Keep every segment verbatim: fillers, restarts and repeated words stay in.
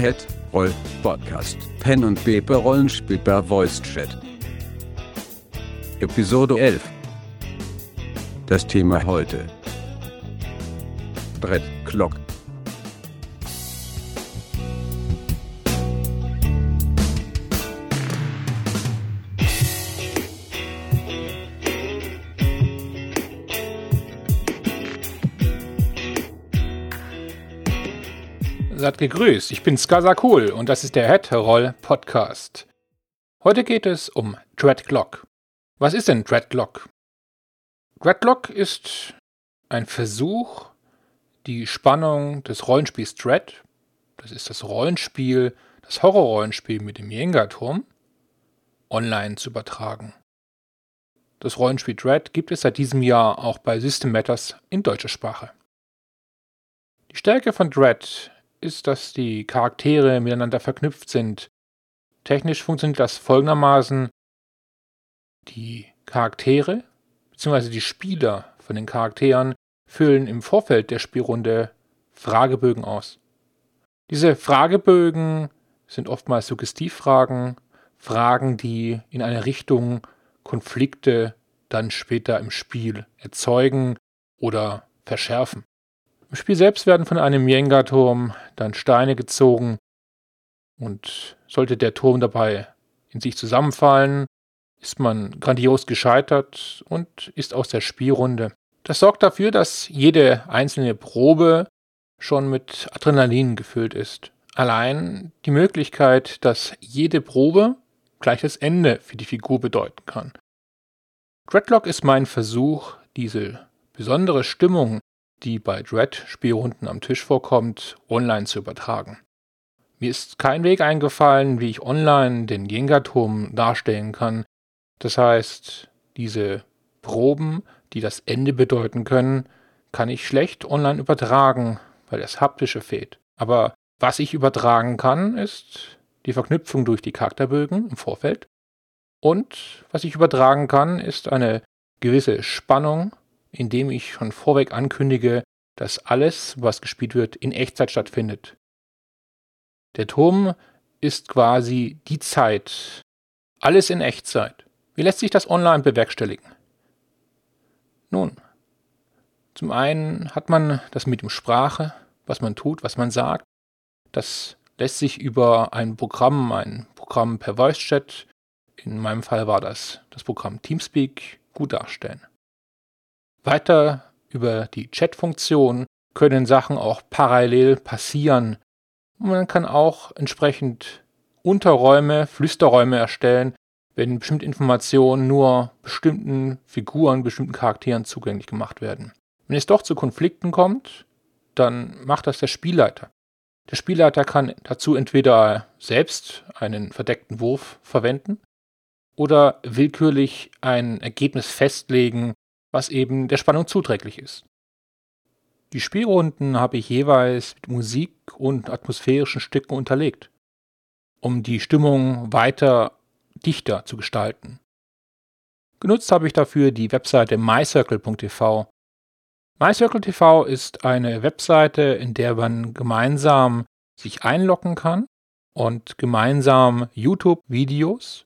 Head, Roll, Podcast, Pen und Paper Rollenspiel per Voice Chat. Episode elf. Das Thema heute: Dreadlock. Seid gegrüßt, ich bin Skaza Kuhl und das ist der Head-Roll Podcast. Heute geht es um Dreadlock. Was ist denn Dreadlock? Dreadlock ist ein Versuch, die Spannung des Rollenspiels Dread, das ist das Rollenspiel, das Horror-Rollenspiel mit dem Jenga-Turm, online zu übertragen. Das Rollenspiel Dread gibt es seit diesem Jahr auch bei System Matters in deutscher Sprache. Die Stärke von Dread ist, dass die Charaktere miteinander verknüpft sind. Technisch funktioniert das folgendermaßen: Die Charaktere bzw. die Spieler von den Charakteren füllen im Vorfeld der Spielrunde Fragebögen aus. Diese Fragebögen sind oftmals Suggestivfragen, Fragen, die in eine Richtung Konflikte dann später im Spiel erzeugen oder verschärfen. Im Spiel selbst werden von einem Jenga-Turm dann Steine gezogen und sollte der Turm dabei in sich zusammenfallen, ist man grandios gescheitert und ist aus der Spielrunde. Das sorgt dafür, dass jede einzelne Probe schon mit Adrenalin gefüllt ist. Allein die Möglichkeit, dass jede Probe gleich das Ende für die Figur bedeuten kann. Dreadlock ist mein Versuch, diese besondere Stimmung, die bei Dread-Spielrunden am Tisch vorkommt, online zu übertragen. Mir ist kein Weg eingefallen, wie ich online den Jenga-Turm darstellen kann. Das heißt, diese Proben, die das Ende bedeuten können, kann ich schlecht online übertragen, weil das Haptische fehlt. Aber was ich übertragen kann, ist die Verknüpfung durch die Charakterbögen im Vorfeld. Und was ich übertragen kann, ist eine gewisse Spannung, indem ich schon vorweg ankündige, dass alles, was gespielt wird, in Echtzeit stattfindet. Der Turm ist quasi die Zeit. Alles in Echtzeit. Wie lässt sich das online bewerkstelligen? Nun, zum einen hat man das mit dem Sprache, was man tut, was man sagt. Das lässt sich über ein Programm, ein Programm per Voice Chat, in meinem Fall war das das Programm Teamspeak, gut darstellen. Weiter über die Chat-Funktion können Sachen auch parallel passieren. Man kann auch entsprechend Unterräume, Flüsterräume erstellen, wenn bestimmte Informationen nur bestimmten Figuren, bestimmten Charakteren zugänglich gemacht werden. Wenn es doch zu Konflikten kommt, dann macht das der Spielleiter. Der Spielleiter kann dazu entweder selbst einen verdeckten Wurf verwenden oder willkürlich ein Ergebnis festlegen, was eben der Spannung zuträglich ist. Die Spielrunden habe ich jeweils mit Musik und atmosphärischen Stücken unterlegt, um die Stimmung weiter dichter zu gestalten. Genutzt habe ich dafür die Webseite my circle punkt t v. my circle punkt t v ist eine Webseite, in der man gemeinsam sich einloggen kann und gemeinsam YouTube-Videos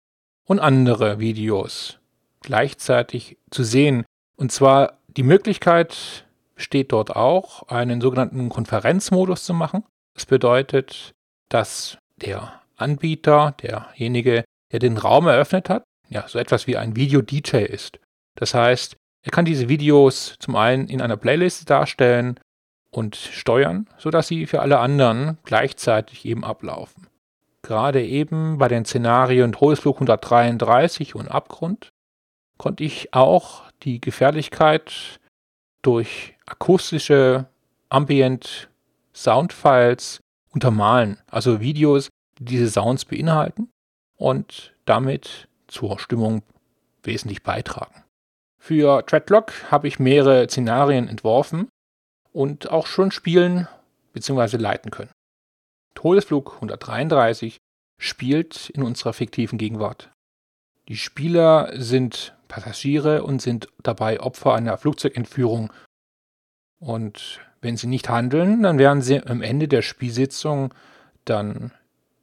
und andere Videos gleichzeitig zu sehen. Und zwar die Möglichkeit besteht dort auch, einen sogenannten Konferenzmodus zu machen. Das bedeutet, dass der Anbieter, derjenige, der den Raum eröffnet hat, ja so etwas wie ein Video-D J ist. Das heißt, er kann diese Videos zum einen in einer Playlist darstellen und steuern, sodass sie für alle anderen gleichzeitig eben ablaufen. Gerade eben bei den Szenarien Todesflug hundertdreiunddreißig und Abgrund konnte ich auch die Gefährlichkeit durch akustische Ambient-Soundfiles untermalen, also Videos, die diese Sounds beinhalten und damit zur Stimmung wesentlich beitragen. Für Dreadlock habe ich mehrere Szenarien entworfen und auch schon spielen bzw. leiten können. Todesflug hundertdreiunddreißig spielt in unserer fiktiven Gegenwart. Die Spieler sind Passagiere und sind dabei Opfer einer Flugzeugentführung. Und wenn sie nicht handeln, dann werden sie am Ende der Spielsitzung dann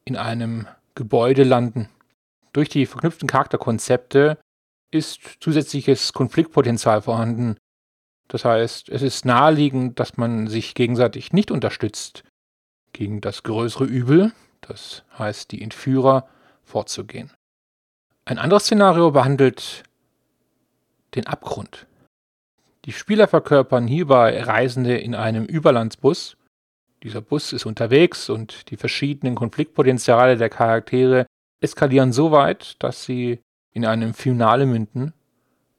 in einem Gebäude landen. Durch die verknüpften Charakterkonzepte ist zusätzliches Konfliktpotenzial vorhanden. Das heißt, es ist naheliegend, dass man sich gegenseitig nicht unterstützt, gegen das größere Übel, das heißt die Entführer, vorzugehen. Ein anderes Szenario behandelt den Abgrund. Die Spieler verkörpern hierbei Reisende in einem Überlandsbus. Dieser Bus ist unterwegs und die verschiedenen Konfliktpotenziale der Charaktere eskalieren so weit, dass sie in einem Finale münden,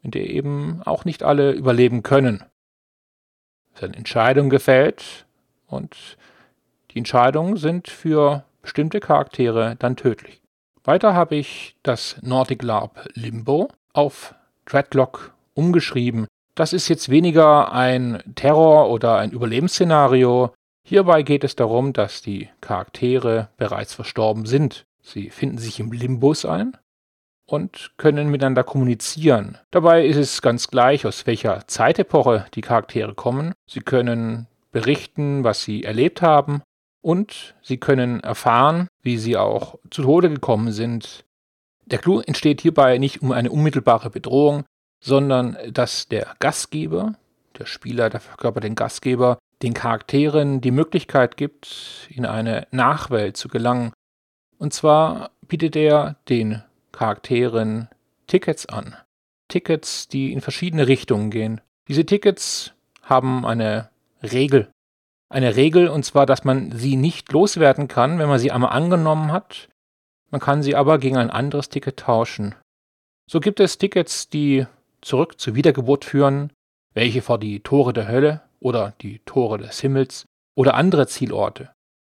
in der eben auch nicht alle überleben können. Es werden Entscheidungen gefällt und die Entscheidungen sind für bestimmte Charaktere dann tödlich. Weiter habe ich das Nordic Larp Limbo auf Dreadlock umgeschrieben. Das ist jetzt weniger ein Terror- oder ein Überlebensszenario. Hierbei geht es darum, dass die Charaktere bereits verstorben sind. Sie finden sich im Limbus ein und können miteinander kommunizieren. Dabei ist es ganz gleich, aus welcher Zeitepoche die Charaktere kommen. Sie können berichten, was sie erlebt haben, und sie können erfahren, wie sie auch zu Tode gekommen sind. Der Clou entsteht hierbei nicht um eine unmittelbare Bedrohung, sondern dass der Gastgeber, der Spieler, der verkörpert den Gastgeber, den Charakteren die Möglichkeit gibt, in eine Nachwelt zu gelangen. Und zwar bietet er den Charakteren Tickets an. Tickets, die in verschiedene Richtungen gehen. Diese Tickets haben eine Regel. Eine Regel, und zwar, dass man sie nicht loswerden kann, wenn man sie einmal angenommen hat. Man kann sie aber gegen ein anderes Ticket tauschen. So gibt es Tickets, die zurück zur Wiedergeburt führen, welche vor die Tore der Hölle oder die Tore des Himmels oder andere Zielorte.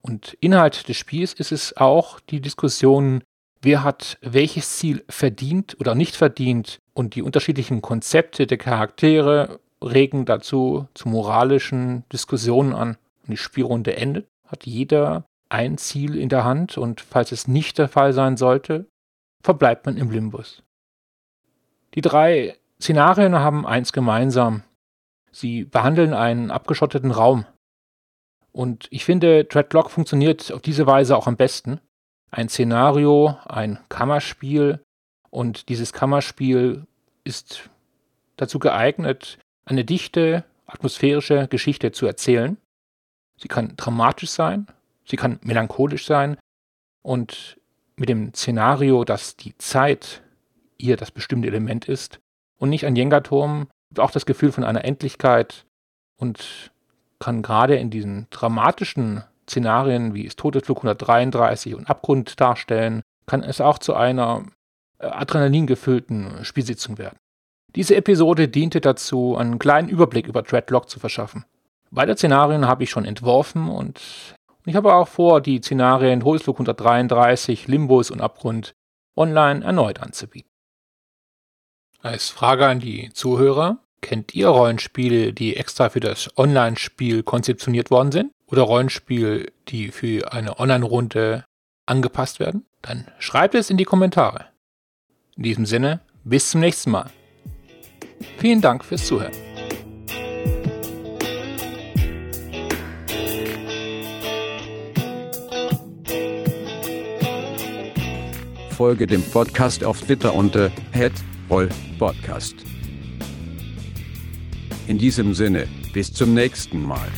Und Inhalt des Spiels ist es auch die Diskussion, wer hat welches Ziel verdient oder nicht verdient, und die unterschiedlichen Konzepte der Charaktere regen dazu zu moralischen Diskussionen an. Und die Spielrunde endet, hat jeder ein Ziel in der Hand, und falls es nicht der Fall sein sollte, verbleibt man im Limbus. Die drei Szenarien haben eins gemeinsam. Sie behandeln einen abgeschotteten Raum. Und ich finde, Dreadlock funktioniert auf diese Weise auch am besten. Ein Szenario, ein Kammerspiel, und dieses Kammerspiel ist dazu geeignet, eine dichte, atmosphärische Geschichte zu erzählen. Sie kann dramatisch sein, sie kann melancholisch sein, und mit dem Szenario, dass die Zeit ihr das bestimmte Element ist und nicht ein Jenga-Turm, gibt auch das Gefühl von einer Endlichkeit und kann gerade in diesen dramatischen Szenarien, wie es Todesflug hundertdreiunddreißig und Abgrund darstellen, kann es auch zu einer adrenalingefüllten Spielsitzung werden. Diese Episode diente dazu, einen kleinen Überblick über Dreadlock zu verschaffen. Beide Szenarien habe ich schon entworfen, und ich habe auch vor, die Szenarien Todesflug hundertdreiunddreißig, Limbus und Abgrund online erneut anzubieten. Als Frage an die Zuhörer: Kennt ihr Rollenspiele, die extra für das Online-Spiel konzeptioniert worden sind? Oder Rollenspiele, die für eine Online-Runde angepasst werden? Dann schreibt es in die Kommentare. In diesem Sinne, bis zum nächsten Mal. Vielen Dank fürs Zuhören. Folge dem Podcast auf Twitter unter at roll podcast. In diesem Sinne, bis zum nächsten Mal.